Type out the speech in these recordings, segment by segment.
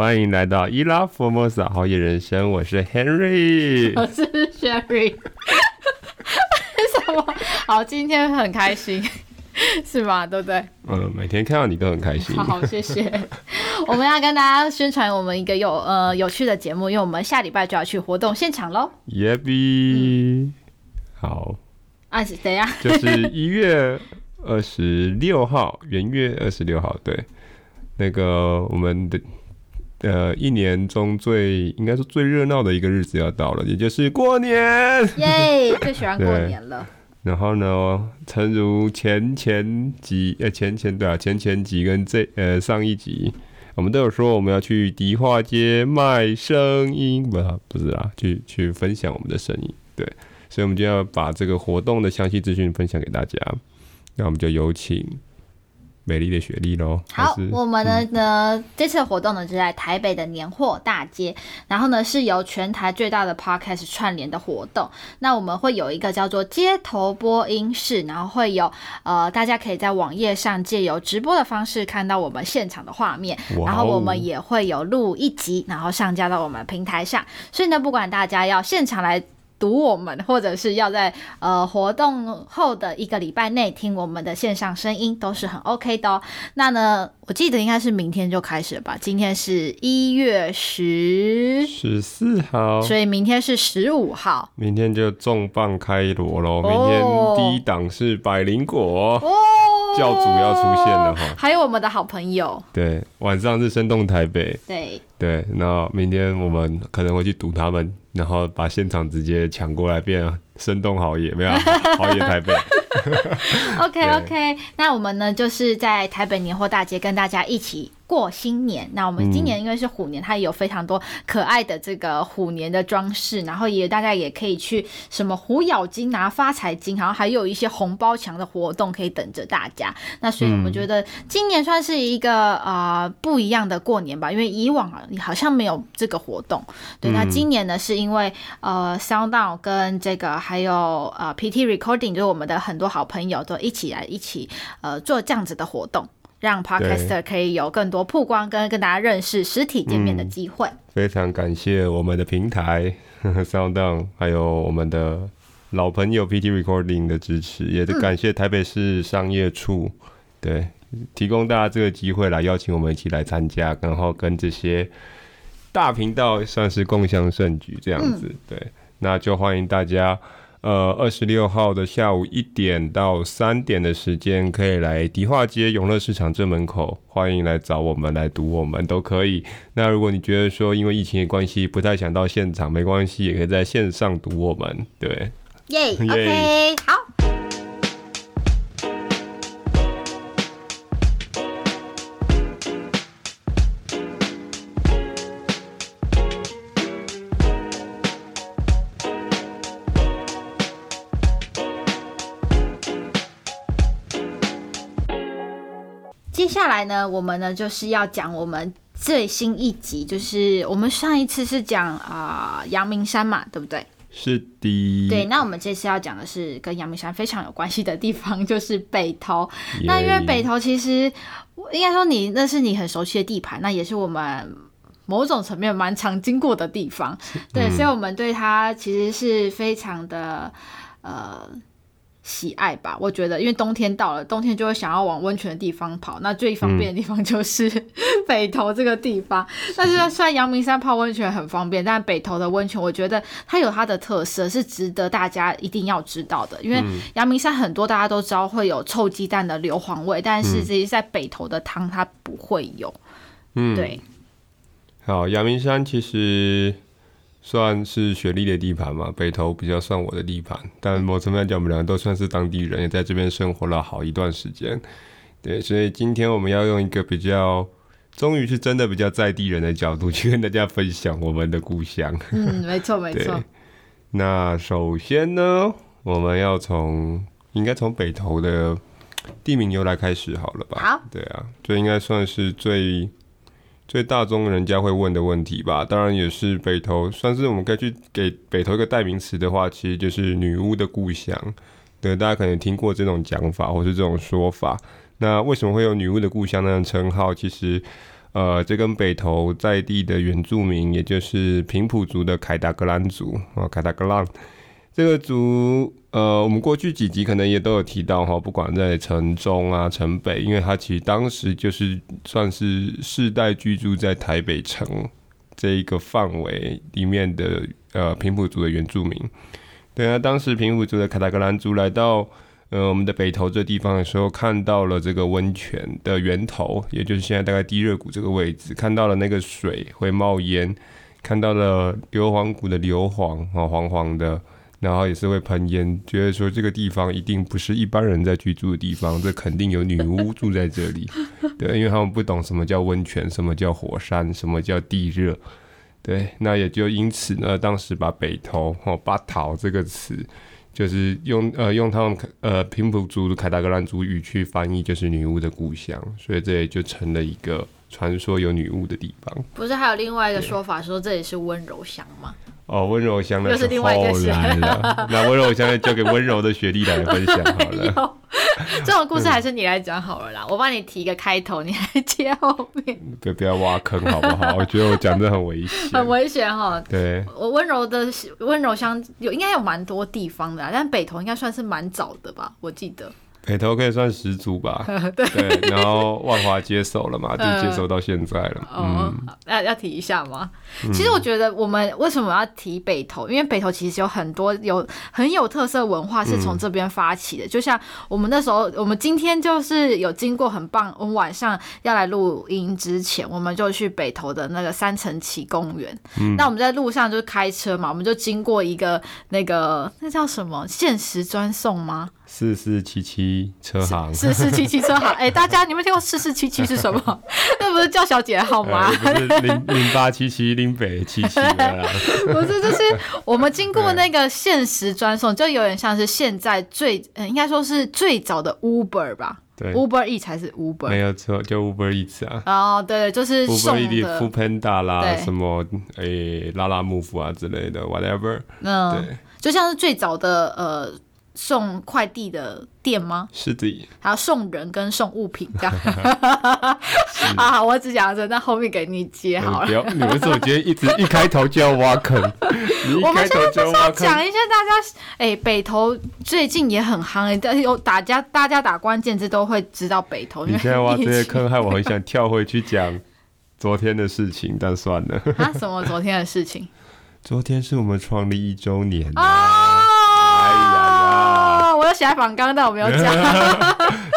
欢迎来到Ela Formosa 好野人生，我是 Henry， 我是 Sherry。 为什么？好，今天很开心是吧？对不对？嗯，每天看到你都很开心。好，谢谢。我们要跟大家宣传我们一个有趣的节目，因为我们下礼拜就要去活动现场咯。耶比、好啊，等一下，就是1月26号，元月26号，对，那个我们的一年中应该是最热闹的一个日子要到了，也就是过年。耶，最喜欢过年了。然后呢，诚如前前集跟上一集，我们都有说我们要去迪化街卖声音，不是啦，去分享我们的声音，对，所以我们就要把这个活动的详细资讯分享给大家。那我们就有请美丽的雪莉咯。好，我们呢这次活动呢就在台北的年货大街，然后呢是由全台最大的 podcast 串联的活动。那我们会有一个叫做街头播音室，然后会有大家可以在网页上借由直播的方式看到我们现场的画面，然后我们也会有录一集，然后上架到我们平台上。所以呢，不管大家要现场来读我们，或者是要在活动后的一个礼拜内听我们的线上声音，都是很 OK 的哦。那呢，我记得应该是明天就开始了吧？今天是1月14号，所以明天是15号。明天就重磅开锣喽！明天第一档是百灵果教主要出现了哈，还有我们的好朋友。对，晚上是生动台北。对，那明天我们可能会去堵他们，然后把现场直接抢过来变生动好野，没有好野台北。OK， 那我们呢就是在台北年货大街跟大家一起过新年。那我们今年因为是虎年，它也有非常多可爱的这个虎年的装饰，然后大家也可以去什么虎咬金拿发财金，然后还有一些红包墙的活动可以等着大家。那所以我们觉得今年算是一个不一样的过年吧，因为以往好像没有这个活动。对，那今年呢是因为SoundOn 跟这个还有PT Recording， 就是我们的很多好朋友都一起做这样子的活动，让 Podcaster 可以有更多曝光跟大家认识实体见面的机会。非常感谢我们的平台 SoundOn 还有我们的老朋友 PT Recording 的支持，也感谢台北市商业处对提供大家这个机会来邀请我们一起来参加，然后跟这些大频道算是共襄盛举这样子。对，那就欢迎大家26号的下午1点到3点的时间，可以来迪化街永乐市场正门口，欢迎来找我们，来堵我们都可以。那如果你觉得说因为疫情的关系不太想到现场，没关系，也可以在线上堵我们。对，耶、OK， 好。接下来呢，我们呢就是要讲我们最新一集，就是我们上一次是讲阳明山嘛，对不对？是的。对，那我们这次要讲的是跟阳明山非常有关系的地方，就是北投。那因为北投其实应该说那是你很熟悉的地盘，那也是我们某种层面蛮常经过的地方。对，所以我们对它其实是非常的喜爱吧，我觉得，因为冬天到了，冬天就会想要往温泉的地方跑，那最方便的地方就是北投这个地方。但是虽然阳明山泡温泉很方便，但北投的温泉我觉得它有它的特色，是值得大家一定要知道的。因为阳明山很多大家都知道会有臭鸡蛋的硫磺味，但是这些在北投的汤它不会有。对。好，阳明山其实算是雪莉的地盘嘛，北投比较算我的地盘，但某层面来讲，我们两个都算是当地人，也在这边生活了好一段时间。对，所以今天我们要用一个比较，终于是真的比较在地人的角度去跟大家分享我们的故乡。没错没错。那首先呢，我们要应该从北投的地名由来开始好了吧？好。对啊，这应该算是最大众人家会问的问题吧，当然也是北投，算是我们可以去给北投一个代名词的话，其实就是女巫的故乡。对，大家可能听过这种讲法或是这种说法。那为什么会有女巫的故乡那样称号？其实这跟北投在地的原住民，也就是平埔族的凯达格兰族啊，凯达格兰这个族，我们过去几集可能也都有提到哈，不管在城中啊、城北，因为它其实当时就是算是世代居住在台北城这一个范围里面的平埔族的原住民。对啊，当时平埔族的凯达格兰族来到我们的北投这地方的时候，看到了这个温泉的源头，也就是现在大概低热谷这个位置，看到了那个水会冒烟，看到了硫磺谷的硫磺、哦、黄黄的，然后也是会喷烟，觉得说这个地方一定不是一般人在居住的地方，这肯定有女巫住在这里。对，因为他们不懂什么叫温泉，什么叫火山，什么叫地热。对，那也就因此呢，当时把北投、哦、八桃这个词就是用他们平埔族凯达格兰族语去翻译，就是女巫的故乡，所以这也就成了一个传说有女巫的地方。不是还有另外一个说法说这里是温柔乡吗？哦，温柔乡那是后来了，那温柔乡就交给温柔的学弟来分享好了。这种故事还是你来讲好了啦，我帮你提一个开头，你来接后面。对，不要挖坑好不好？我觉得我讲的很危险，很危险哈。对，我温柔乡有应该有蛮多地方的啦，但北投应该算是蛮早的吧，我记得。北投可以算始祖吧。对，然后万华接手了嘛，就接手到现在了。要提一下吗？其实我觉得我们为什么要提北投，因为北投其实有很多很有特色文化是从这边发起的。就像我们那时候，我们今天就是有经过很棒，我们晚上要来录音之前，我们就去北投的那个三层旗公园。那我们在路上就开车嘛，我们就经过一个那叫什么限时专送吗？4477车行，4477车行，大家你们听过4477是什么？那不是叫小姐的号吗？0877林北77的啦。不是，就是我们经过那个限时专送，就有点像是现在应该说是最早的 Uber 吧。Uber Eats 还是 Uber？ 没有错，叫 Uber Eats 啊。哦，对，就是送的 Uber Eats、Foodpanda 啦，什么Lala Move 啊之类的 ，whatever。对，就像是最早的送快递的店吗？是的，还有送人跟送物品这样。好，我只讲这，那后面给你接好了。不要，你们怎么今天一开头就要挖坑？你一开头就要挖坑。我们现在就是要讲一些大家，北投最近也很夯，大家打关键字都会知道北投。你现在挖这些坑，害我很想跳回去讲昨天的事情，但算了。啊？什么？昨天的事情？昨天是我们创立1周年啊！我有写在访纲，但我没有讲。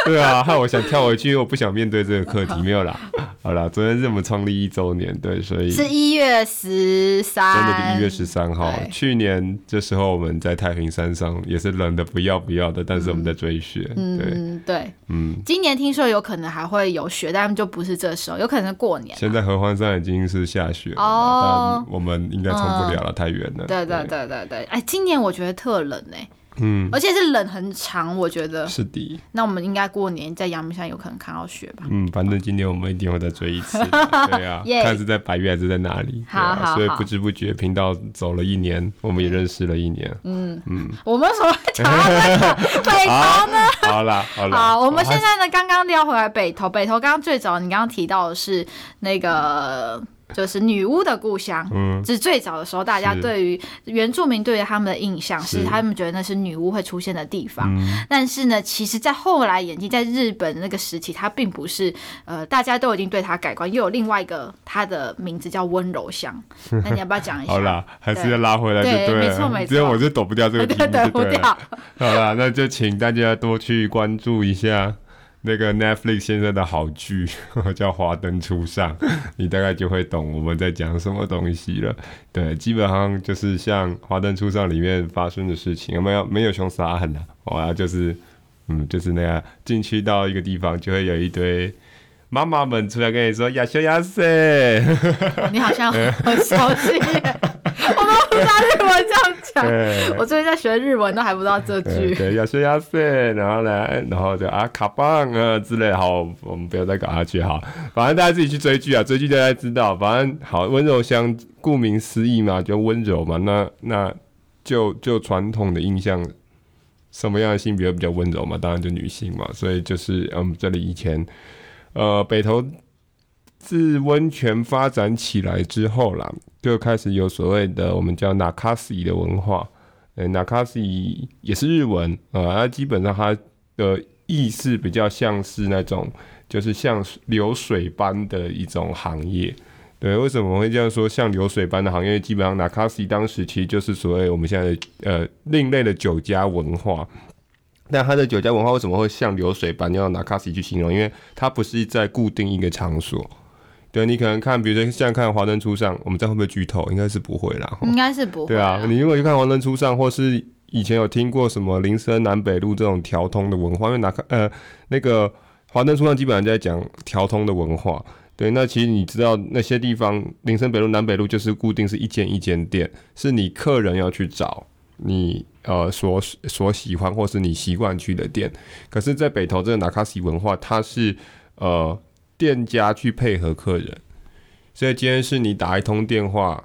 对啊，害我想跳回去，因为我不想面对这个课题。没有啦，好啦，昨天是我们创立1周年，对，所以是1月13，真的是1月13号。去年这时候我们在太平山上也是冷的不要不要的，但是我们在追雪。今年听说有可能还会有雪，但就不是这时候，有可能是过年。现在合欢山已经是下雪了，但我们应该冲不了了，太远了。对，哎，今年我觉得特冷哎。而且是冷很长，我觉得是的。那我们应该过年在阳明山有可能看到雪吧？反正今年我们一定会再追一次。对啊，看是在白月还是在哪里。好，所以不知不觉频道走了1年，我们也认识了1年。我们怎么会讲到北投呢？好啦，好，我们现在呢，刚刚聊回来北投。北投刚刚最早，你刚刚提到的是那个。就是女巫的故乡，是最早的时候，大家对于原住民对于他们的印象是他们觉得那是女巫会出现的地方。但是呢，其实在后来演进，在日本那个时期，它并不是大家都已经对它改观，又有另外一个它的名字叫温柔乡。那你要不要讲一下？好啦，还是要拉回来就对了。对，没错，只有我就躲不掉这个题目就对了。躲不掉。好啦，那就请大家多去关注一下。那个 Netflix 现在的好剧叫《华灯初上》，你大概就会懂我们在讲什么东西了。对，基本上就是像《华灯初上》里面发生的事情，没有凶杀案啊，就是就是那样，进去到一个地方就会有一堆妈妈们出来跟你说亚修亚塞，你好像很熟悉耶。我们不知道日文这样讲，我最近在学日文都还不知道这句。对，要学要学，然后来，然后就卡棒之类。好，我们不要再搞下去。好，反正大家自己去追剧啊，追剧大家知道。反正好，温柔乡顾名思义嘛，就温柔嘛。那就传统的印象，什么样的性别比较温柔嘛？当然就女性嘛。所以就是这里以前北投。自温泉发展起来之后啦，就开始有所谓的我们叫 Nakasi 的文化。Nakasi 也是日文，它基本上它的意思比较像是那种就是像流水般的一种行业。对，为什么会这样说像流水般的行业？基本上 Nakasi 当时其实就是所谓我们现在的另类的酒家文化。那它的酒家文化为什么会像流水般要拿 Nakasi 去形容？因为它不是在固定一个场所。对，你可能看，比如说像看《华灯初上》，我们这样会不会剧透？应该是不会啦。应该是不会。对啊，你如果去看《华灯初上》，或是以前有听过什么林森南北路这种调通的文化，因为那个《华灯初上》基本上在讲调通的文化。对，那其实你知道那些地方，林森北路、南北路就是固定是一间一间店，是你客人要去找你。所喜欢或是你习惯去的店，可是在北投这个 Nakasi 文化，它是店家去配合客人，所以今天是你打一通电话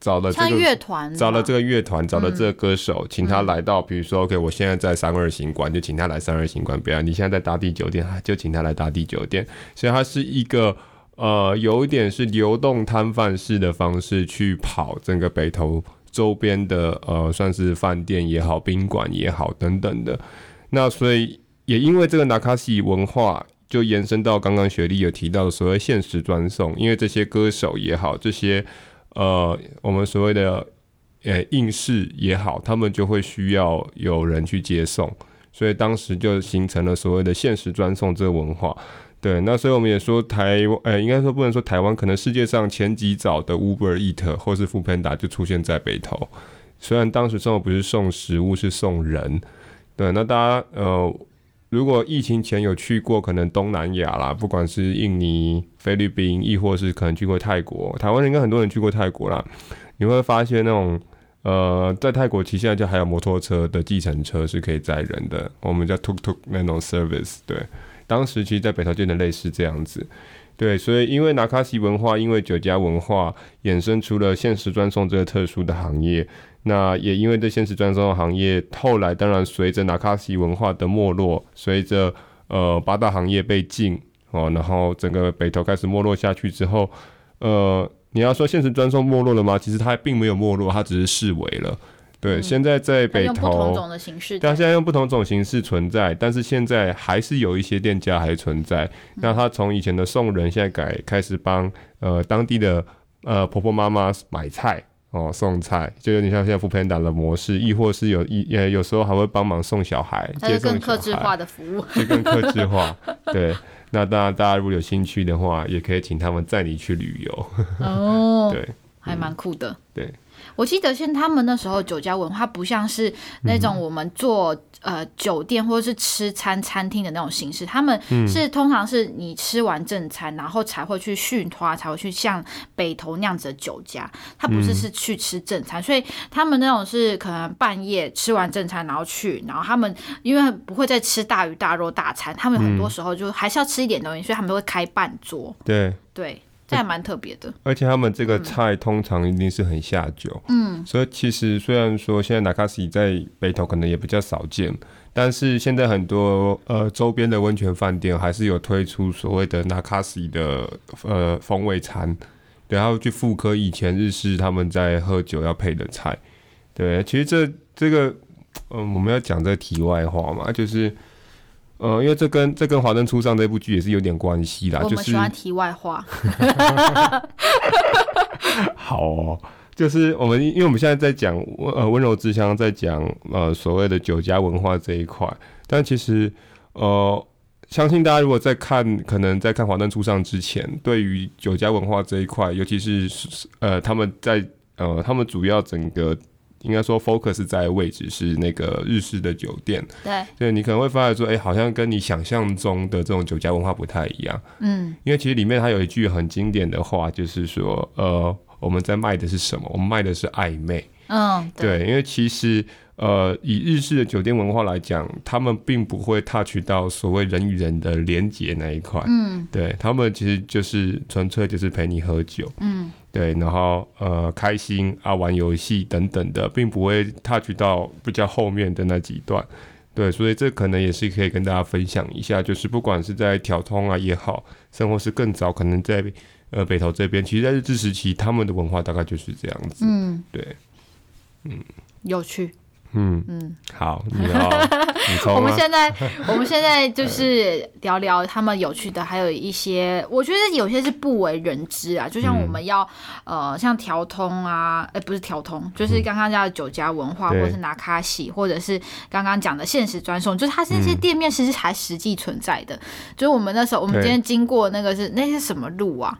找了这个乐团，找了这个歌手，请他来到，比如说 OK 我现在在32行馆，就请他来32行馆表演，你现在在大地酒店就请他来大地酒店，所以它是一个有一点是流动摊贩式的方式去跑整个北投周边的算是饭店也好，宾馆也好等等的。那所以也因为这个 Nakasi 文化就延伸到刚刚雪莉有提到的所谓限时专送，因为这些歌手也好，这些我们所谓的应试也好，他们就会需要有人去接送，所以当时就形成了所谓的限时专送这个文化。对，那所以我们也说台湾，应该说不能说台湾，可能世界上前几早的 Uber Eats 或是 Foodpanda 就出现在北投。虽然当时送的不是送食物，是送人。对，那大家如果疫情前有去过可能东南亚啦，不管是印尼、菲律宾，亦或是可能去过泰国，台湾人应该很多人去过泰国啦，你会发现那种在泰国其实现在就还有摩托车的计程车是可以载人的，我们叫 Tuk Tuk 那种 service。 对，当时其实在北投就有点类似这样子。对，所以因为 Nakasi 文化，因为酒家文化衍生出了限时专送这个特殊的行业。那也因为这限时专送的行业，后来当然随着 Nakasi 文化的没落，随着八大行业被禁然后整个北投开始没落下去之后，你要说限时专送没落了吗？其实它并没有没落，它只是式微了。对，现在在北投，但现在用不同种形式存在，但是现在还是有一些店家还存在。那他从以前的送人，现在开始帮当地的婆婆妈妈买菜送菜，就有点像现在 Foodpanda 的模式，亦或是有时候还会帮忙送小孩，接送小孩，更客制化的服务，就更客制化。对，那当然大家如果有兴趣的话，也可以请他们载你去旅游。对，还蛮酷的。对。我记得他们那时候酒家文化不像是那种我们做酒店或者是吃餐厅的那种形式，他们是通常是你吃完正餐然后才会去续团，才会去像北投那样子的酒家，他不是去吃正餐，所以他们那种是可能半夜吃完正餐然后去，然后他们因为不会再吃大鱼大肉大餐，他们很多时候就还是要吃一点东西，所以他们都会开半桌。对，这还蛮特别的，而且他们这个菜通常一定是很下酒，所以其实虽然说现在 Nakasi 在北投可能也比较少见，但是现在很多周边的温泉饭店还是有推出所谓的 Nakasi 的风味餐，对，他会去复刻以前日式他们在喝酒要配的菜。对，其实这个我们要讲这个题外话嘛，就是因为这跟《华灯初上》这部剧也是有点关系啦。我们喜欢题外话。好就是我们，因为我们现在在讲温柔之乡，在讲所谓的酒家文化这一块，但其实相信大家如果在看，可能在看《华灯初上》之前，对于酒家文化这一块，尤其是他们主要整个。应该说 focus 在位置是那个日式的酒店，对，所以你可能会发现说，好像跟你想象中的这种酒家文化不太一样，因为其实里面它有一句很经典的话，就是说，我们在卖的是什么？我们卖的是暧昧，对，因为其实以日式的酒店文化来讲，他们并不会 touch 到所谓人与人的连结那一块，对，他们其实就是纯粹就是陪你喝酒，对，然后开心啊，玩游戏等等的，并不会 touch 到比较后面的那几段。对，所以这可能也是可以跟大家分享一下，就是不管是在挑通啊也好，甚或是更早可能在北投这边，其实在日治时期他们的文化大概就是这样子。嗯，对，嗯，有趣。嗯嗯，好，你要你抽吗？我们现在就是聊聊他们有趣的，还有一些我觉得有些是不为人知啊，就像我们要、像调通啊，不是调通，就是刚刚讲的酒家文化，或是 Nakasi， 或者是刚刚讲的限时专送，就是它是那些店面其实还实际存在的。就是我们那时候，我们今天经过那个是那些什么路啊？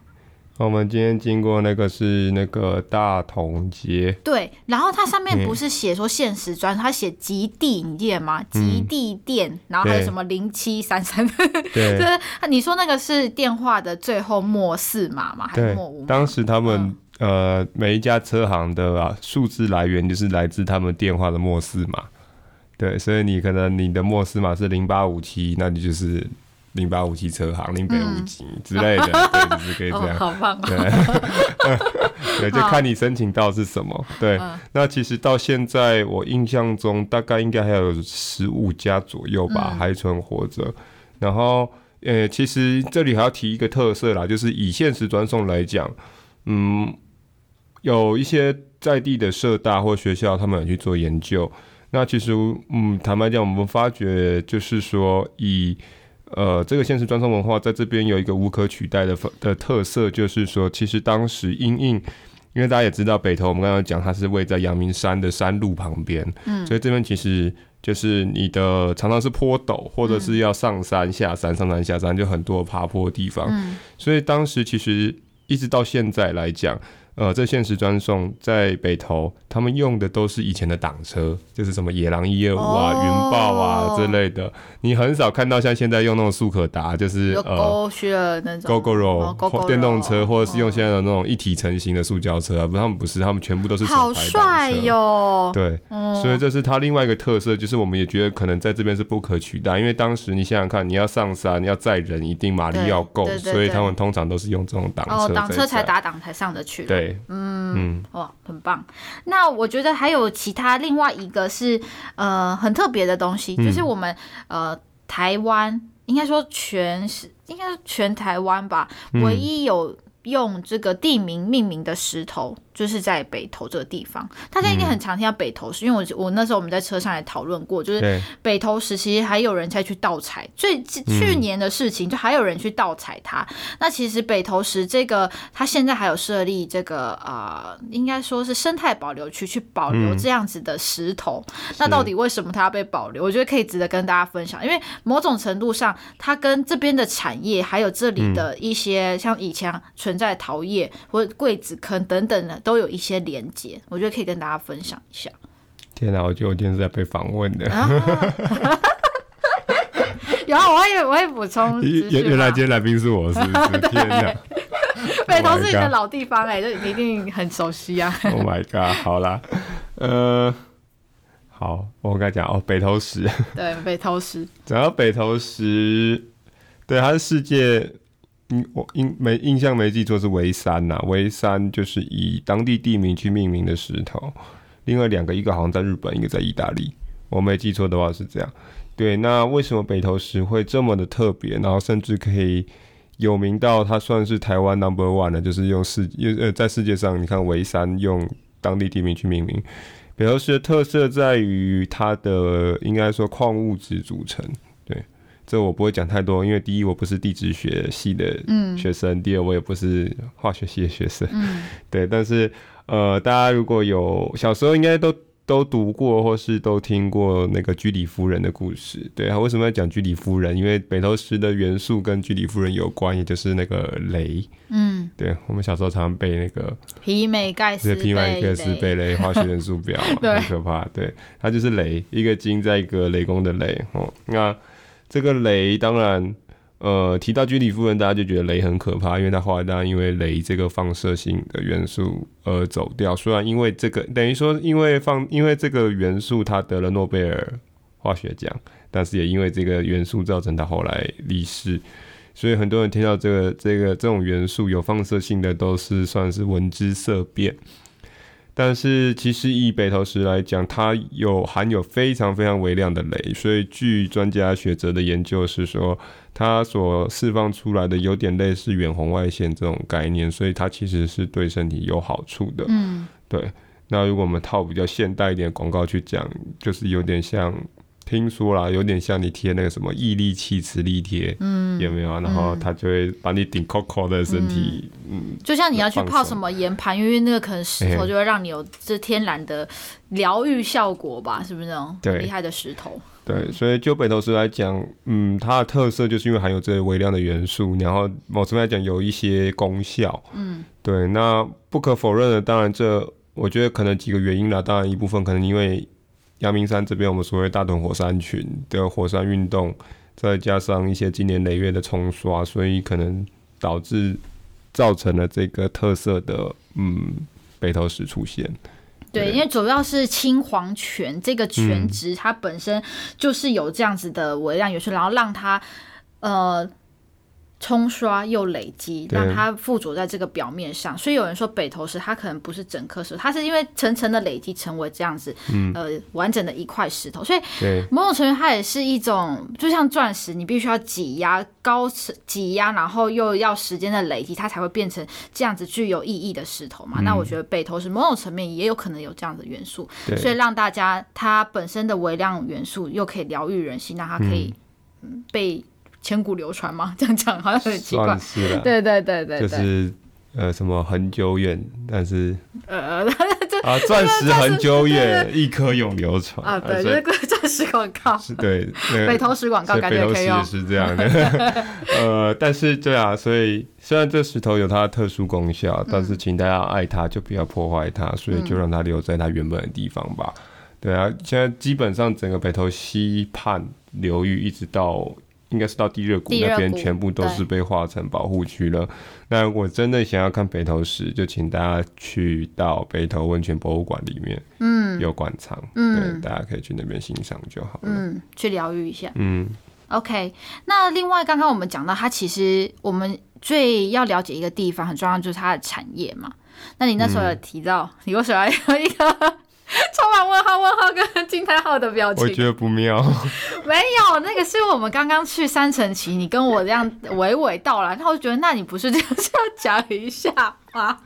我们今天经过那个是那个大同街，对，然后它上面不是写说限时专，它写极地，你记得吗？极地店、然后还有什么0733，对，就是你说那个是电话的最后末四码吗？还是末五码？当时他们、每一家车行的数字来源就是来自他们电话的末四码，对，所以你可能你的末四码是0857，那你就是。0857车行0857、之类的，对，就是可以这样。哦、好棒、哦！对，对，就看你申请到是什么。对，那其实到现在我印象中大概应该还有15家左右吧，还存活着。然后，其实这里还要提一个特色啦，就是以限时专送来讲，有一些在地的社大或学校，他们有去做研究。那其实，坦白讲，我们发觉就是说以这个限时专送文化在这边有一个无可取代 的特色，就是说，其实当时因为大家也知道北投，我们刚刚讲它是位在阳明山的山路旁边，所以这边其实就是你的常常是坡陡，或者是要上山下山、上山下山，就很多爬坡的地方，所以当时其实一直到现在来讲。这限时专送在北投，他们用的都是以前的挡车，就是什么野狼125啊、云豹啊之类的。你很少看到像现在用那种速可达，就是GoGoro 电动车，或者是用现在的那种一体成型的塑胶车啊。不，他们不是，他们全部都是手排挡车。好帅哟！对，所以这是它另外一个特色，就是我们也觉得可能在这边是不可取代，因为当时你想想看，你要上山要载人，一定马力要够，所以他们通常都是用这种挡车。挡车才打挡才上得去。对。哇，很棒。那我觉得还有其他另外一个是很特别的东西，就是我们台湾应该说全台湾吧，唯一有用这个地名命名的石头，就是在北投这个地方。大家应该很常听到北投石，因为我那时候我们在车上也讨论过，就是北投石其实还有人在去盗采，所以去年的事情就还有人去盗采它。那其实北投石这个，它现在还有设立这个应该说是生态保留区去保留这样子的石头。那到底为什么它要被保留？我觉得可以值得跟大家分享，因为某种程度上，它跟这边的产业，还有这里的一些像以前存在陶业或桂子坑等等的都有一些连结，我觉得可以跟大家分享一下。天哪，我觉得我今天是在被访问的。然后我会补充资讯，原来今天来宾是我，是不是？天哪，北投是你的老地方，就你一定很熟悉啊。Oh my god， 好啦，好，我刚才讲北投石，对，北投石，讲到北投石，对，它是世界。我印象没记错是唯三呐，唯三就是以当地地名去命名的石头。另外2个，一个好像在日本，一个在意大利。我没记错的话是这样。对，那为什么北投石会这么的特别，然后甚至可以有名到它算是台湾 No.1 的，就是用在世界上你看唯三用当地地名去命名。北投石的特色在于它的应该说矿物质组成。这我不会讲太多，因为第一我不是地质学系的学生，第二我也不是化学系的学生，对。但是大家如果有小时候应该都读过或是都听过那个居里夫人的故事，对啊。为什么要讲居里夫人？因为北投石的元素跟居里夫人有关，也就是那个雷。对，我们小时候常常背那个皮美盖斯贝雷化学元素表，很可怕。对，它就是雷，一个金在一个雷公的雷。那这个雷当然，提到居里夫人，大家就觉得雷很可怕，因为它后来当然因为雷这个放射性的元素而走掉。虽然因为这个等于说因为这个元素它得了诺贝尔化学奖，但是也因为这个元素造成它后来离世。所以很多人听到这种元素有放射性的，都是算是闻之色变。但是其实以北投石来讲，它含有非常非常微量的镁，所以据专家学者的研究是说，它所释放出来的有点类似远红外线这种概念，所以它其实是对身体有好处的。嗯，对。那如果我们套比较现代一点的广告去讲，就是有点像，听说啦，有点像你贴那个什么毅力气磁力贴，嗯，有没有？然后它就会把你顶 Coco 的身体，嗯，就像你要去泡什么岩盘，因为那个可能石头就会让你有这天然的疗愈效果吧，是不是那种很厉害的石头？对，所以就北投石来讲，嗯，它的特色就是因为含有这些微量的元素，然后某层面来讲有一些功效，嗯，对。那不可否认的，当然这我觉得可能几个原因啦，当然一部分可能因为阳明山这边我们所谓大屯火山群的火山运动，再加上一些经年累月的冲刷，所以可能造成了这个特色的北投石出现。对，因为主要是青黄泉这个泉质，它本身就是有这样子的微量元素，然后让它冲刷又累积，让它附着在这个表面上，所以有人说北投石它可能不是整颗石头，它是因为层层的累积成为这样子，完整的一块石头，所以某种程度它也是一种，就像钻石，你必须要挤压，然后又要时间的累积，它才会变成这样子具有意义的石头嘛。那我觉得北投石某种层面也有可能有这样的元素，所以让大家它本身的微量元素又可以疗愈人心，让它可以被千古流传吗？这样讲好像很奇怪。是啦，对，就是什么很久远，但是啊，钻石很久远，一颗永流传啊。对，就是钻石广告。是，对，北投石广告感觉可以用。是这样的。但是对啊，所以虽然这石头有它的特殊功效，但是请大家爱它，就不要破坏它，所以就让它留在它原本的地方吧。对啊，现在基本上整个北投溪畔流域一直到，应该是到地热谷那边，全部都是被划成保护区了。那如果真的想要看北投石，就请大家去到北投温泉博物馆里面，有馆藏，对，大家可以去那边欣赏就好了，去疗愈一下，OK。 那另外刚刚我们讲到，它其实我们最要了解一个地方很重要，就是它的产业嘛。那你那时候有提到，你为什么要有一个充满问号跟惊叹号的表情？我觉得不妙。没有，那个是我们刚刚去三城骑，你跟我这样娓娓道来，然后我觉得那你不是就是要讲一下吗？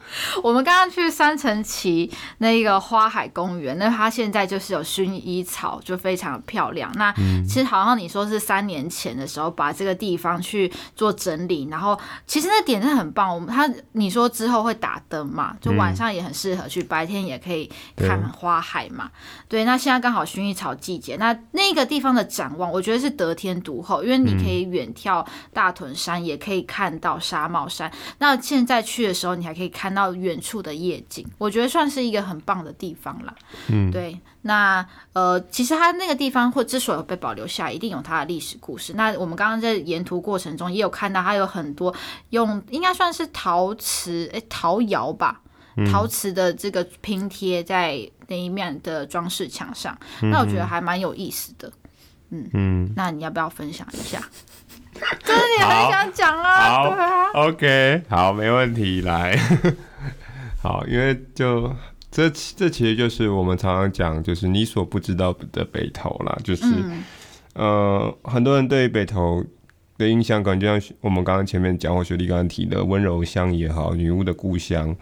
我们刚刚去三城骑那个花海公园，那它现在就是有薰衣草，就非常漂亮。那其实好像你说是3年前的时候把这个地方去做整理，然后其实那点真的很棒。你说之后会打灯嘛，就晚上也很适合去，白天也可以看花海嘛。对，那现在刚好薰衣草季节，那个地方的展望我觉得是得天独厚，因为你可以远眺大屯山，也可以看到纱帽山。那现在去的时候，你还可以看到远处的夜景，我觉得算是一个很棒的地方啦。对，那其实它那个地方之所以被保留下来，一定有它的历史故事。那我们刚刚在沿途过程中也有看到，它有很多用应该算是陶窑吧，陶瓷的这个拼贴在那一面的装饰墙上，那我觉得还蛮有意思的。那你要不要分享一下？真的你很想讲啊，对啊。OK， 好，没问题，来。好，因为就这其实就是我们常常讲，就是你所不知道的北投啦，就是很多人对北投的印象，可能就像我们刚刚前面讲，或雪莉刚刚提的温柔乡也好，女巫的故乡，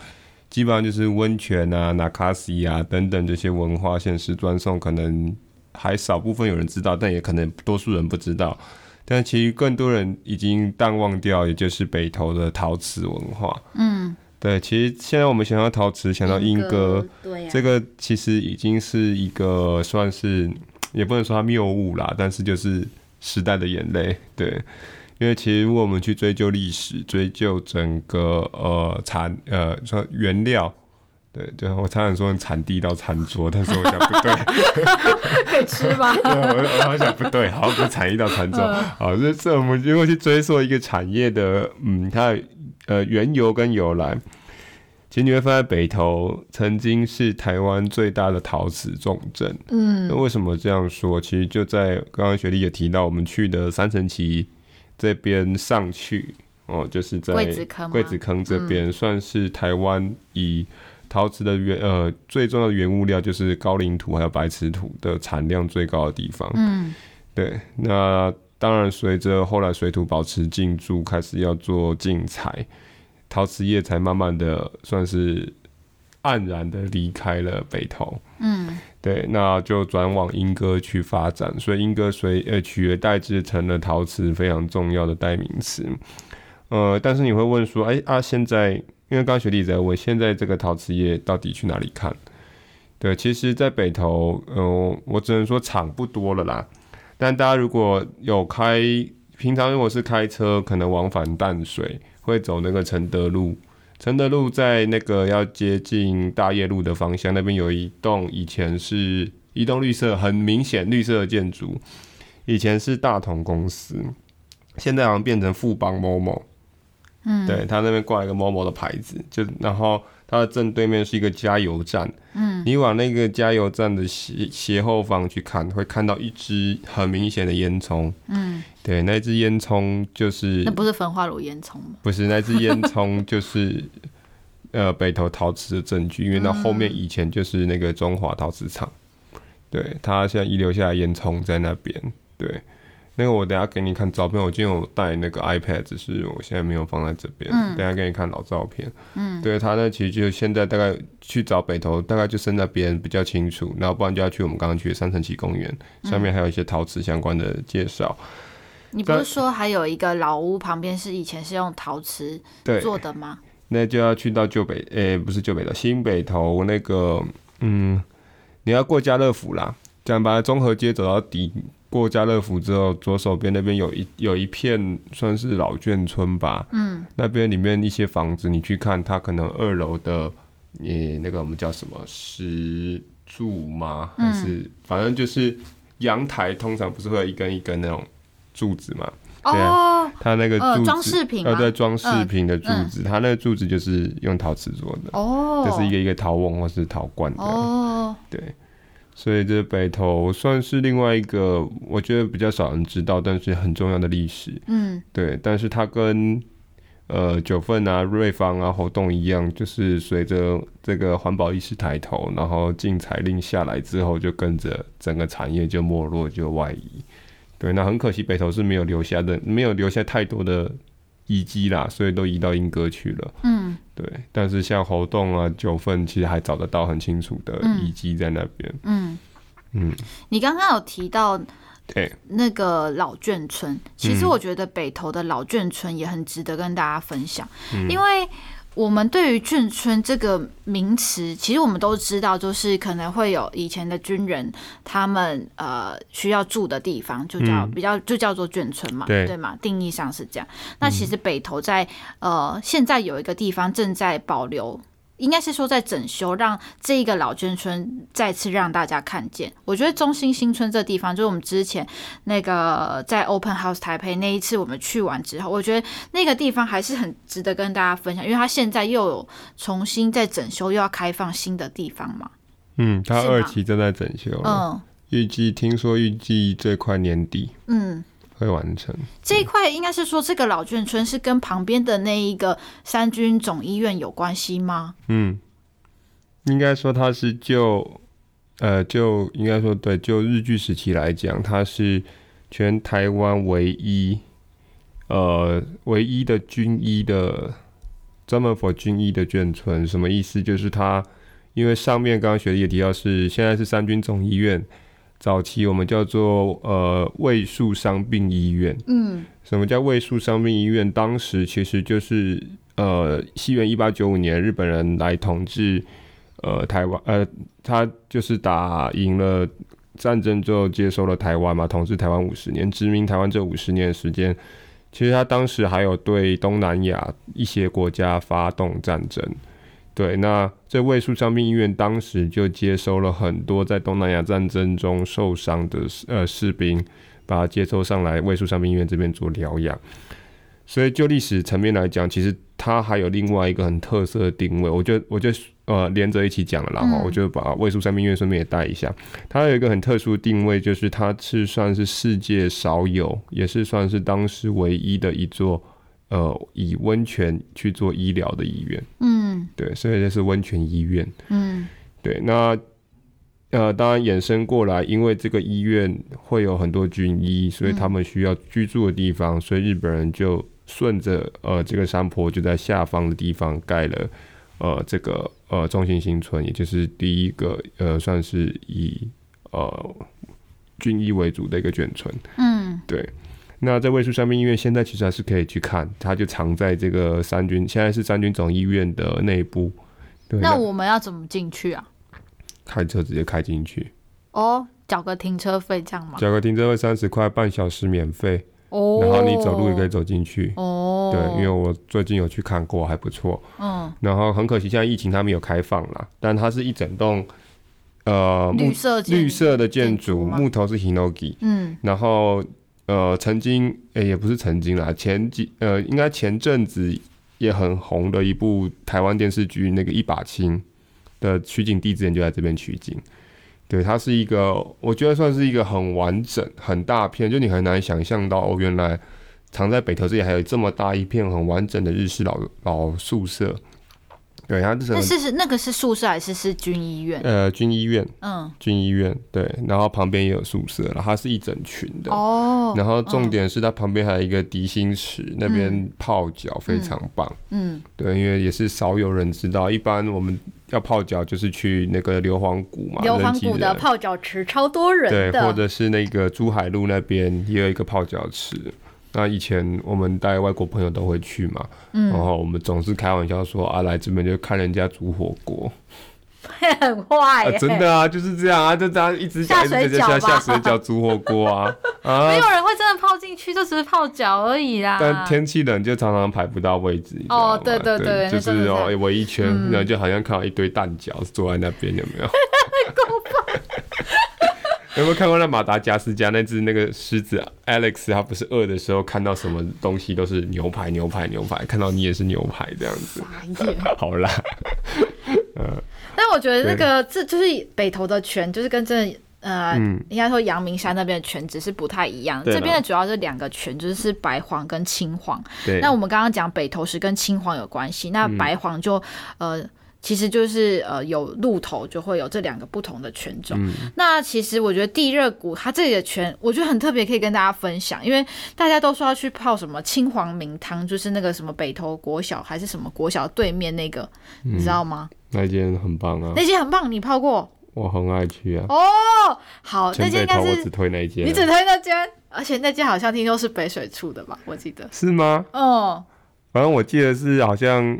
基本上就是温泉啊、Nakasi 啊等等这些文化现实专送，可能还少部分有人知道，但也可能多数人不知道。但其实更多人已经淡忘掉，也就是北投的陶瓷文化。对，其实现在我们想到陶瓷，想到莺歌，对，这个其实已经是一个算是，也不能说它谬误啦，但是就是时代的眼泪。对，因为其实如果我们去追究历史，追究整个说原料。对，就我差点说产地到餐桌，但是我想不对，可以吃吗？对，我想不对，好，不产地到餐桌，好，这我们如果去追溯一个产业的，它的缘由跟由来，其实你会发现北投曾经是台湾最大的陶瓷重镇。那为什么这样说？其实就在刚刚雪莉也提到，我们去的三城崎这边上去，就是在桂子坑这边，算是台湾以陶瓷的最重要的原物料就是高岭土还有白瓷土的产量最高的地方。嗯，对。那当然随着后来水土保持进驻，开始要做净材，陶瓷业才慢慢的算是黯然的离开了北投。嗯，对，那就转往莺歌去发展，所以莺歌取而代之成了陶瓷非常重要的代名词。但是你会问说，现在因为刚学弟在问，现在这个陶瓷业到底去哪里看？对，其实，在北投，我只能说厂不多了啦。但大家如果有平常如果是开车，可能往返淡水，会走那个承德路在那个要接近大业路的方向，那边有一栋以前是一栋绿色，很明显绿色的建筑，以前是大同公司，现在好像变成富邦某某。嗯，对，他那边挂一个 MOMO 的牌子，然后他的正对面是一个加油站。嗯，你往那个加油站的 斜后方去看，会看到一只很明显的烟囱。嗯，对，那只烟囱就是那不是焚化炉烟囱吗？不是，那只烟囱就是北投陶瓷的证据，因为那后面以前就是那个中华陶瓷厂，对，他现在遗留下来烟囱在那边，对。那个我等一下给你看照片，我今天有带那个 iPad， 只是我现在没有放在这边。嗯，等一下给你看老照片。嗯，对，他那其实就现在大概去找北投，大概就剩那边比较清楚，然后不然就要去我们刚刚去的三城崎公园，上面还有一些陶瓷相关的介绍。你不是说还有一个老屋旁边是以前是用陶瓷做的吗？那就要去到新北投那个，你要过家乐福啦，讲白了，中和街走到底。过家乐福之后，左手边那边有一片算是老眷村吧。嗯，那边里面一些房子，你去看，它可能二楼的，那个我们叫什么石柱吗？还是反正就是阳台，通常不是会有一根一根那种柱子嘛？哦，它那个柱子，装饰品对，装饰品的柱子，它那个柱子就是用陶瓷做的。哦，就是一个一个陶瓮或是陶罐这样。哦，对。所以这北投算是另外一个我觉得比较少人知道但是很重要的历史。嗯，对，但是它跟九份啊、瑞芳啊、活动一样，就是随着这个环保意识抬头，然后禁采令下来之后，就跟着整个产业就没落，就外移。对，那很可惜北投是没有留下太多的遗迹啦，所以都移到莺歌去了。嗯，对，但是像猴洞啊、九份其实还找得到很清楚的遗迹在那边。你刚刚有提到那个老眷村，其实我觉得北投的老眷村也很值得跟大家分享，因为我们对于眷村这个名词，其实我们都知道，就是可能会有以前的军人他们需要住的地方，就叫做眷村嘛，对嘛？定义上是这样。那其实北投在现在有一个地方正在保留。应该是说在整修，让这一个老眷村再次让大家看见。我觉得中心新村这地方，就是我们之前那个在 Open House 台北那一次我们去完之后，我觉得那个地方还是很值得跟大家分享，因为它现在又有重新在整修，又要开放新的地方嘛。嗯，它2期正在整修了，预计最快年底。嗯。会完成这一块，应该是说这个老眷村是跟旁边的那一个三军总医院有关系吗？嗯，应该说它是就应该说对，就日据时期来讲，它是全台湾唯一的军医的专门 for 军医的眷村。什么意思？就是它因为上面刚刚学弟也提到是现在是三军总医院。早期我们叫做卫戍伤病医院。嗯，什么叫卫戍伤病医院？当时其实就是西元1895年日本人来统治台湾，他就是打赢了战争之后接收了台湾嘛，统治台湾50年，殖民台湾这50年的时间，其实他当时还有对东南亚一些国家发动战争。对，那这卫戍伤病医院当时就接收了很多在东南亚战争中受伤的士兵，把他接收上来卫戍伤病医院这边做疗养。所以就历史层面来讲，其实它还有另外一个很特色的定位，我就连着一起讲了啦，然后我就把卫戍伤病医院顺便也带一下。它有一个很特殊的定位，就是它是算是世界少有，也是算是当时唯一的一座以温泉去做医疗的医院，嗯，对，所以这是温泉医院，嗯，对，那当然衍生过来，因为这个医院会有很多军医，所以他们需要居住的地方，所以日本人就顺着这个山坡就在下方的地方盖了这个中心新村，也就是第一个算是以军医为主的一个眷村，嗯，对。那这卫戍伤兵医院现在其实还是可以去看，它就藏在这个三军，现在是三军总医院的内部。对，那我们要怎么进去啊？开车直接开进去。哦，缴个停车费这样吗？缴个停车费30块，半小时免费。哦。然后你走路也可以走进去。哦。对，因为我最近有去看过，还不错。嗯。然后很可惜，现在疫情它没有开放啦，但它是一整栋。绿色的建筑，木头是 Hinoki， 嗯，然后曾经也不是曾经啦，应该前阵子也很红的一部台湾电视剧，那个一把青的取景地之前就在这边取景，对，它是一个我觉得算是一个很完整很大片，就你很难想象到哦，原来藏在北投这里还有这么大一片很完整的日式 老宿舍。对，它是那个是宿舍还是军医院？军医院，嗯，军医院，对。然后旁边也有宿舍，然后它是一整群的哦。然后重点是它旁边还有一个迪心池，那边泡脚非常棒，嗯，对，因为也是少有人知道，一般我们要泡脚就是去那个硫磺谷嘛，硫磺谷的泡脚池超多人的，对，或者是那个珠海路那边也有一个泡脚池。那以前我们带外国朋友都会去嘛，嗯，然后我们总是开玩笑说啊，来这边就看人家煮火锅，很坏耶，欸啊，真的啊，就是这样啊，就大家一直讲下水饺煮火锅啊，啊，没有人会真的泡进去，就只是泡脚而已啦。但天气冷就常常排不到位置，哦，对对对，就是哦，围一圈，然后就好像看到一堆蛋饺坐在那边，有没有？有没有看过那马达加斯加那只那个狮子 Alex？ 他不是饿的时候看到什么东西都是牛排牛排牛排，看到你也是牛排这样子。好啦，但我觉得那个这就是北投的泉，就是跟真的应该说阳明山那边的泉只是不太一样。这边的主要是两个泉，就是白黄跟青黄。那我们刚刚讲北投石跟青黄有关系，那白黄就其实就是有路头就会有这两个不同的泉种，那其实我觉得地热谷它这里的泉我觉得很特别，可以跟大家分享，因为大家都说要去泡什么青黄明汤，就是那个什么北投国小还是什么国小对面那个，你知道吗？那间很棒啊，那间很棒，你泡过？我很爱去啊。哦，好，那间应该是我只推那间，你只推那间，而且那间好像听说是北水处的吧？我记得是吗？嗯，反正我记得是好像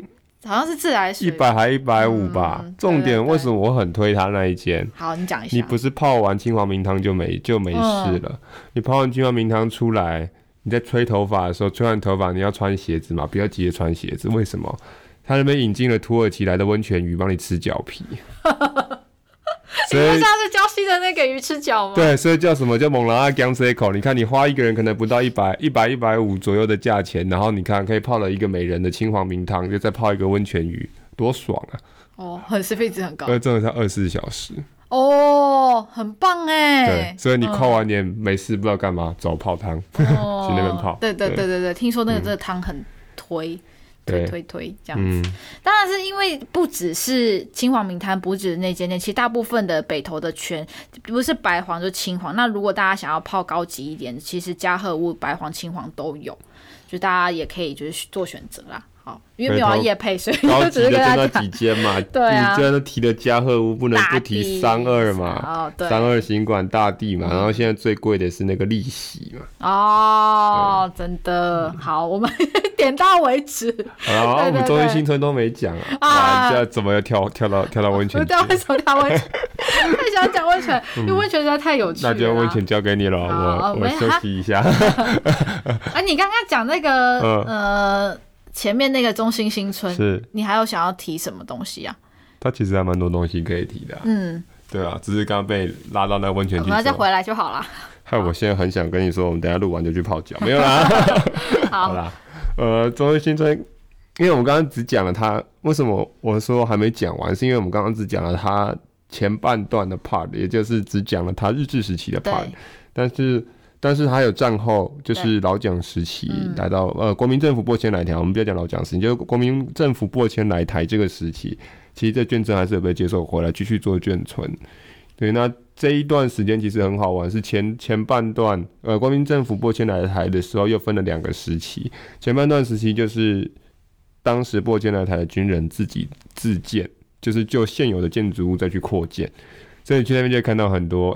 是自来水100还150吧，重点为什么我很推他那一间？好，你讲一下。你不是泡完青黄明汤就没事了，你泡完青黄明汤出来，你在吹头发的时候，吹完头发你要穿鞋子嘛，不要急着穿鞋子，为什么？他那边引进了土耳其来的温泉鱼帮你吃脚皮。所以你不是他是教新的那个鱼吃脚吗？对，所以叫什么叫猛拉姜塞口？你看你花一个人可能不到100、150左右的价钱，然后你看可以泡了一个美人的青黄明汤，就再泡一个温泉鱼，多爽啊！哦，很CP值很高。真的是24小时。哦，很棒哎。对，所以你泡完年没事不知道干嘛，走泡汤，去那边泡。对对对对对，听说那个这个汤很推。推这样子，当然是因为不只是青黄明滩，不只是那间店，其实大部分的北投的泉不是白黄就是青黄。那如果大家想要泡高级一点，其实嘉禾屋白黄、青黄都有，就大家也可以就是做选择啦。好，因为没有要业配，所以就只是跟大家讲几间嘛。对啊，你居然都提了嘉禾屋，不能不提32嘛。32行馆大地嘛，然后现在最贵的是那个利息嘛。哦，真的好，我们。点到为止。啊，我们中心新村都没讲啊！啊，这怎么跳到温泉？对，为什么跳温泉？太想讲温泉，因为温泉实在太有趣了。那就温泉交给你了，我休息一下。啊，你刚刚讲那个前面那个中心新村，是你还有想要提什么东西啊？它其实还蛮多东西可以提的。嗯，对啊，只是刚刚被拉到那温泉去，然后再回来就好了。害我现在很想跟你说，我们等一下录完就去泡脚，没有啦。好啦。中心新村，因为我们刚刚只讲了它，为什么我说还没讲完？是因为我们刚刚只讲了它前半段的 part， 也就是只讲了它日治时期的 part， 但是但是还有战后，就是老蒋时期来到国民政府拨迁来台，我们不要讲老蒋时期，就是国民政府拨迁来台这个时期，其实这眷村还是有被接受回来继续做眷村。对，那这一段时间其实很好玩，是前半段国民政府拨迁来台的时候又分了两个时期，前半段时期就是当时拨迁来台的军人自己自建，就是就现有的建筑物再去扩建，所以去那边就会看到很多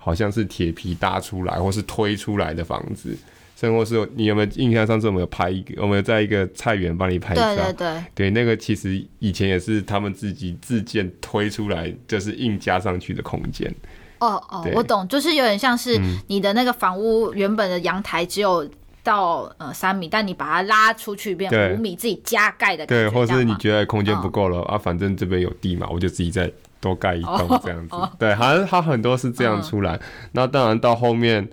好像是铁皮搭出来或是推出来的房子，甚或是你有没有印象上次我们有拍一个，我们有在一个菜园帮你拍照，对对对对，那个其实以前也是他们自己自建推出来，就是硬加上去的空间。哦哦，我懂，就是有点像是你的那个房屋原本的阳台只有到3米，但你把它拉出去变5米，自己加盖的感觉，对，或是你觉得空间不够了，反正这边有地嘛，我就自己再多盖一栋这样子，对，它很多是这样出来。那当然到后面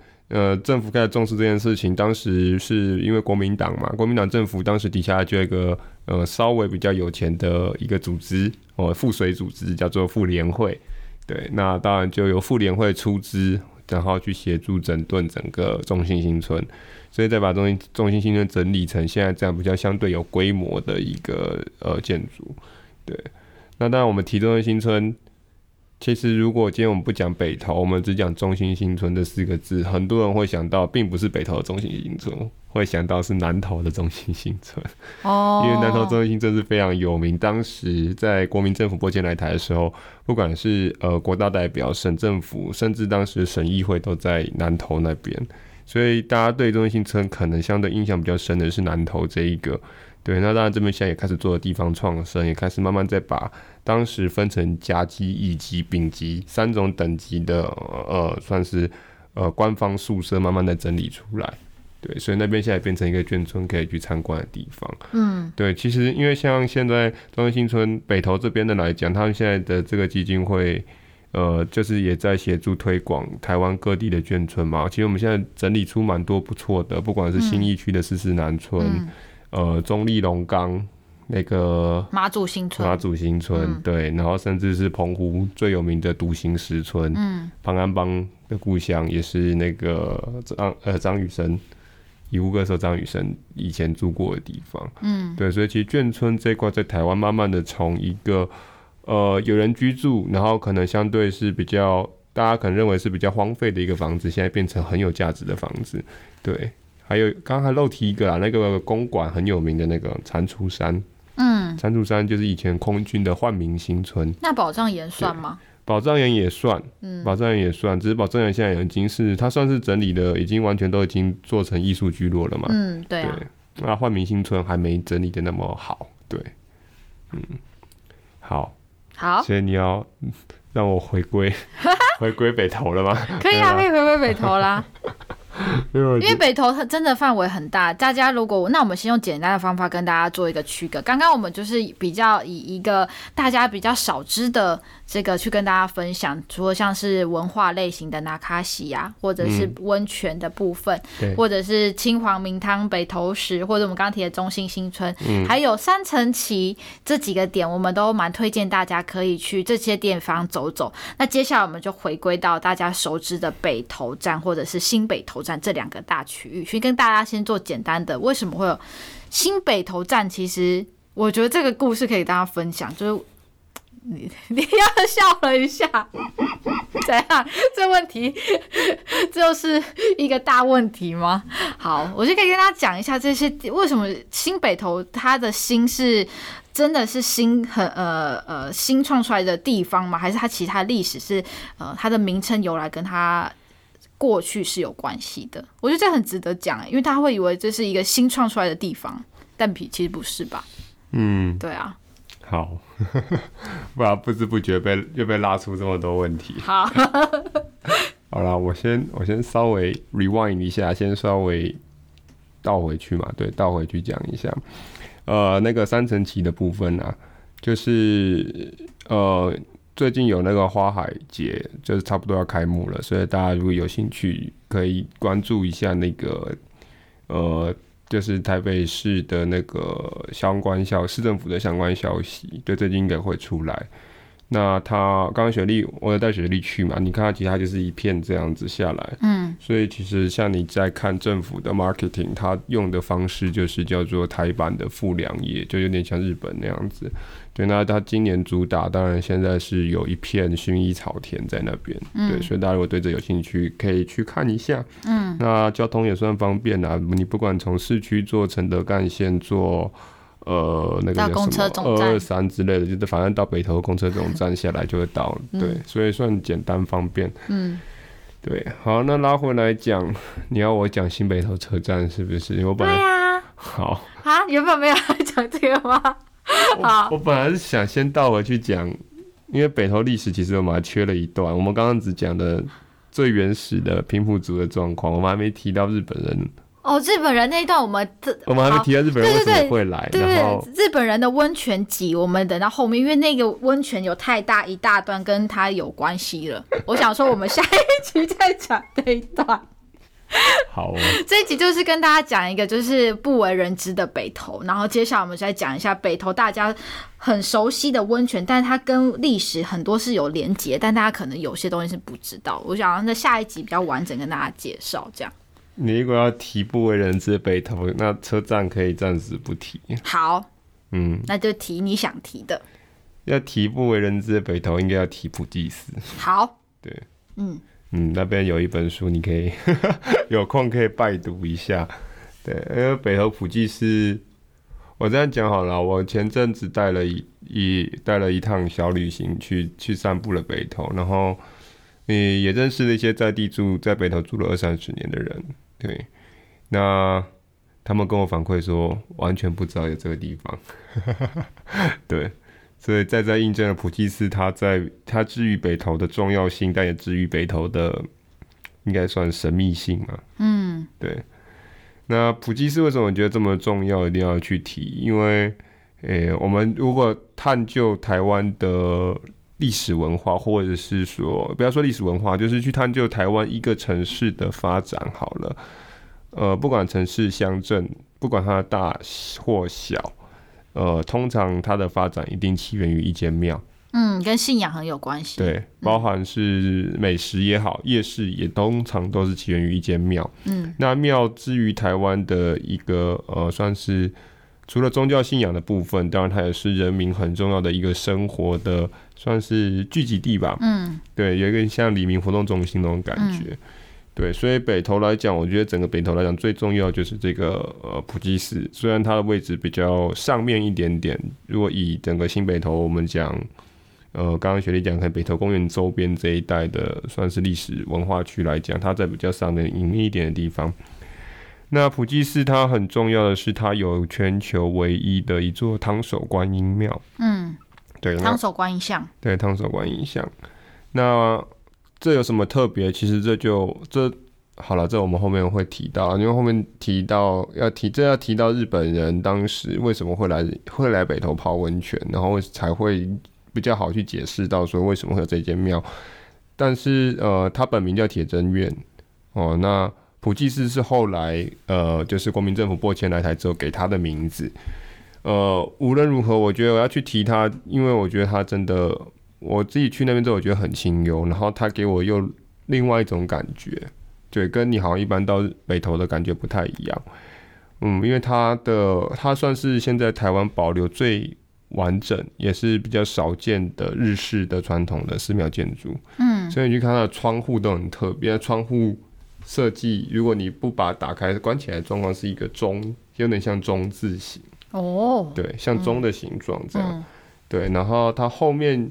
政府开始重视这件事情，当时是因为国民党嘛，国民党政府当时底下就有一个稍微比较有钱的一个组织，赋税组织叫做妇联会，对，那当然就由妇联会出资，然后去协助整顿整个中信新村，所以再把中信新村整理成现在这样比较相对有规模的一个建筑。对，那当然我们提中信新村，其实如果今天我们不讲北投，我们只讲中信新村这4个字，很多人会想到并不是北投的中信新村，会想到是南投的中信新村。哦，因为南投中信新村是非常有名，当时在国民政府拨迁来台的时候，不管是国大代表、省政府，甚至当时省议会都在南投那边，所以大家对中信新村可能相对印象比较深的是南投这一个。对，那当然这边现在也开始做地方创生，也开始慢慢在把当时分成甲级、乙级、丙级3种等级的算是官方宿舍慢慢在整理出来。对，所以那边现在也变成一个眷村可以去参观的地方。嗯，对，其实因为像现在中信新村北投这边的来讲，他们现在的这个基金会就是也在协助推广台湾各地的眷村嘛。其实我们现在整理出蛮多不错的，不管是信义区的四四南村。中立龙岗那个马祖新村、对，然后甚至是澎湖最有名的独行石村，潘安邦的故乡也是那个张雨生，以乌哥说张雨生以前住过的地方，对，所以其实眷村这一块在台湾慢慢的从一个有人居住，然后可能相对是比较大家可能认为是比较荒废的一个房子，现在变成很有价值的房子，对。还有刚才漏提一个啦，那个公馆很有名的那个蟾蜍山，蟾蜍山就是以前空军的换民新村。那宝藏岩算吗？宝藏岩也算，宝藏岩也算，只是宝藏岩现在已经是它算是整理的，已经完全都已经做成艺术聚落了嘛。对啊。那换民新村还没整理的那么好，对，好，所以你要让我回归北投了吗？可以啊，可以回归北投啦。因为北投它真的范围很大，大家如果那我们先用简单的方法跟大家做一个区隔。刚刚我们就是比较以一个大家比较少知的这个去跟大家分享，除了像是文化类型的 Nakasi 啊，或者是温泉的部分，或者是青黄明汤、北投石，或者我们刚提的中信新村，还有三层旗这几个点，我们都蛮推荐大家可以去这些地方走走。那接下来我们就回归到大家熟知的北投站或者是新北投站这2个大区域，去跟大家先做简单的为什么会有新北投站。其实我觉得这个故事可以大家分享，就是你要笑了一下，怎样？这问题就是一个大问题吗？好，我就可以跟大家讲一下这些为什么新北投它的新是真的是新很新创出来的地方吗？还是它其他历史是它的名称由来跟它过去是有关系的？我觉得这很值得讲，因为他会以为这是一个新创出来的地方，但其实不是吧？对啊。好，不然不知不觉又被拉出这么多问题。好，好啦，我先稍微 rewind 一下，先稍微倒回去嘛，对，倒回去讲一下，那个三层旗的部分啊，就是最近有那个花海节，就是差不多要开幕了，所以大家如果有兴趣，可以关注一下那个就是台北市的那个相关市政府的相关消息，对，最近应该会出来。那他刚刚雪莉，我有带雪莉去嘛，你看他其他就是一片这样子下来，嗯，所以其实像你在看政府的 marketing， 他用的方式就是叫做台版的富良野，就有点像日本那样子。对，那他今年主打当然现在是有一片薰衣草田在那边，嗯，对，所以大家如果对这有兴趣可以去看一下，嗯，那交通也算方便啦，你不管从市区坐承德干线坐那个叫什么223之类的，就是反正到北投公车总站下来就会到了，嗯，对，所以算简单方便，嗯，对，好，那拉回来讲，你要我讲新北投车站是不是？我本来对啊，好啊，原本没有来讲这个吗？我本来是想先倒回去讲，因为北投历史其实我们还缺了一段，我们刚刚只讲了最原始的平埔族的状况，我们还没提到日本人。哦，日本人那一段我们还没提到日本人为什么会来，对对对，然后日本人的温泉集我们等到后面，因为那个温泉有太大一大段跟他有关系了。我想说我们下一集再讲那一段。好，哦，这一集就是跟大家讲一个就是不为人知的北投，然后接下来我们再讲一下北投大家很熟悉的温泉，但是它跟历史很多是有连结，但大家可能有些东西是不知道，我想在下一集比较完整跟大家介绍这样。你如果要提不为人知的北投，那车站可以暂时不提。好，嗯，那就提你想提的。要提不为人知的北投，应该要提普济寺。好，对，嗯嗯，那边有一本书，你可以有空可以拜读一下。对，因为北投普济寺，我这样讲好了，我前阵子带了一趟小旅行去散步了北投，然后也认识了一些在北投住了20-30年的人。对，那他们跟我反馈说完全不知道有这个地方。对，所以在印证了普济寺它治愈北投的重要性，但也治愈北投的应该算神秘性嘛。嗯，对。那普济寺为什么我觉得这么重要一定要去提？因为我们如果探究台湾的历史文化，或者是说不要说历史文化，就是去探究台湾一个城市的发展好了，不管城市乡镇，不管它的大或小，通常它的发展一定起源于一间庙，嗯，跟信仰很有关系，对，包含是美食也好，夜市也通常都是起源于一间庙，嗯，那庙之于台湾的一个算是除了宗教信仰的部分，当然它也是人民很重要的一个生活的算是聚集地吧，嗯，对，有一个像黎明活动中心那种感觉，嗯，对，所以北投来讲，我觉得整个北投来讲最重要就是这个普济寺，虽然它的位置比较上面一点点，如果以整个新北投我们讲，刚刚学弟讲，看北投公园周边这一带的算是历史文化区来讲，它在比较上面隐秘一点的地方。那普济寺它很重要的是，它有全球唯一的一座汤守观音庙。嗯，对，汤守观音像。对，汤守观音像。那这有什么特别？其实这好了，这我们后面会提到，因为后面提到要提到日本人当时为什么会来北投泡温泉，然后才会比较好去解释到说为什么会有这间庙。但是它本名叫铁真院哦，那普济寺是后来就是国民政府拨迁来台之后给他的名字。无论如何，我觉得我要去提他，因为我觉得他真的，我自己去那边之后我觉得很清幽，然后他给我又另外一种感觉，对，跟你好像一般到北投的感觉不太一样。嗯，因为他算是现在台湾保留最完整也是比较少见的日式的传统的寺庙建筑。嗯，所以你去看他的窗户都很特别，窗户设计如果你不把它打开关起来，状况是一个钟，有点像钟字形哦，对，像钟的形状这样，嗯嗯，对，然后它后面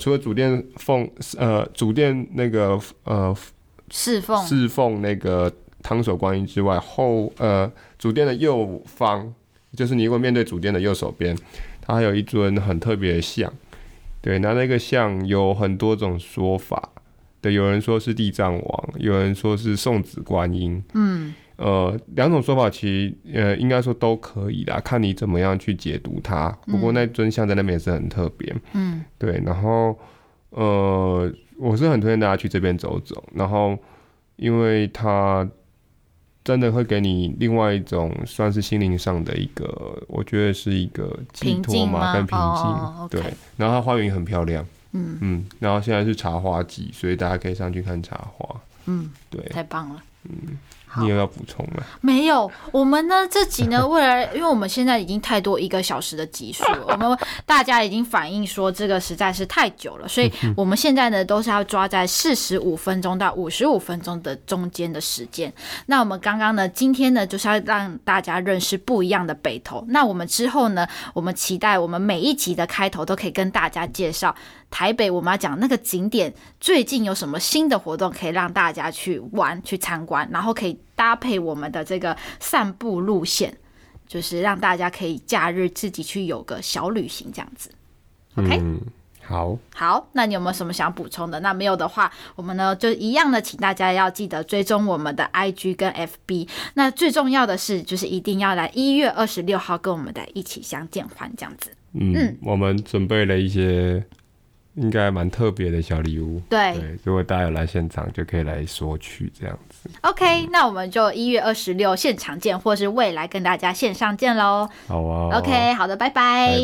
除了主殿奉主殿那个侍奉那个汤守观音之外，主殿的右方，就是你如果面对主殿的右手边，它还有一尊很特别的像，对，那个像有很多种说法。对，有人说是地藏王，有人说是送子观音，嗯，两种说法其实应该说都可以啦，看你怎么样去解读它。不过那尊像在那边也是很特别，嗯，对。然后我是很推荐大家去这边走走，然后因为它真的会给你另外一种算是心灵上的一个，我觉得是一个寄托嘛，跟平静。哦，对， okay。 然后它花园也很漂亮，嗯嗯。然后现在是茶花季，所以大家可以上去看茶花。嗯，对，太棒了。嗯，你有要补充吗？没有，我们呢这集呢，未来因为我们现在已经太多1个小时的集数，我们大家已经反映说这个实在是太久了，所以我们现在呢都是要抓在45分钟到55分钟的中间的时间。那我们刚刚呢，今天呢就是要让大家认识不一样的北投。那我们之后呢，我们期待我们每一集的开头都可以跟大家介绍台北我们要讲那个景点最近有什么新的活动可以让大家去玩去参观，然后可以搭配我们的这个散步路线，就是让大家可以假日自己去有个小旅行这样子。 OK，嗯，好，那你有没有什么想补充的？那没有的话，我们呢就一样的请大家要记得追踪我们的 IG 跟 FB。 那最重要的是就是一定要来1月26号跟我们的一起相见欢这样子。 嗯，我们准备了一些应该蛮特别的小礼物， 对，如果大家有来现场就可以来索取这样子。 OK，那我们就1月26现场见，或是未来跟大家线上见咯。好啊，OK， 好的，拜拜。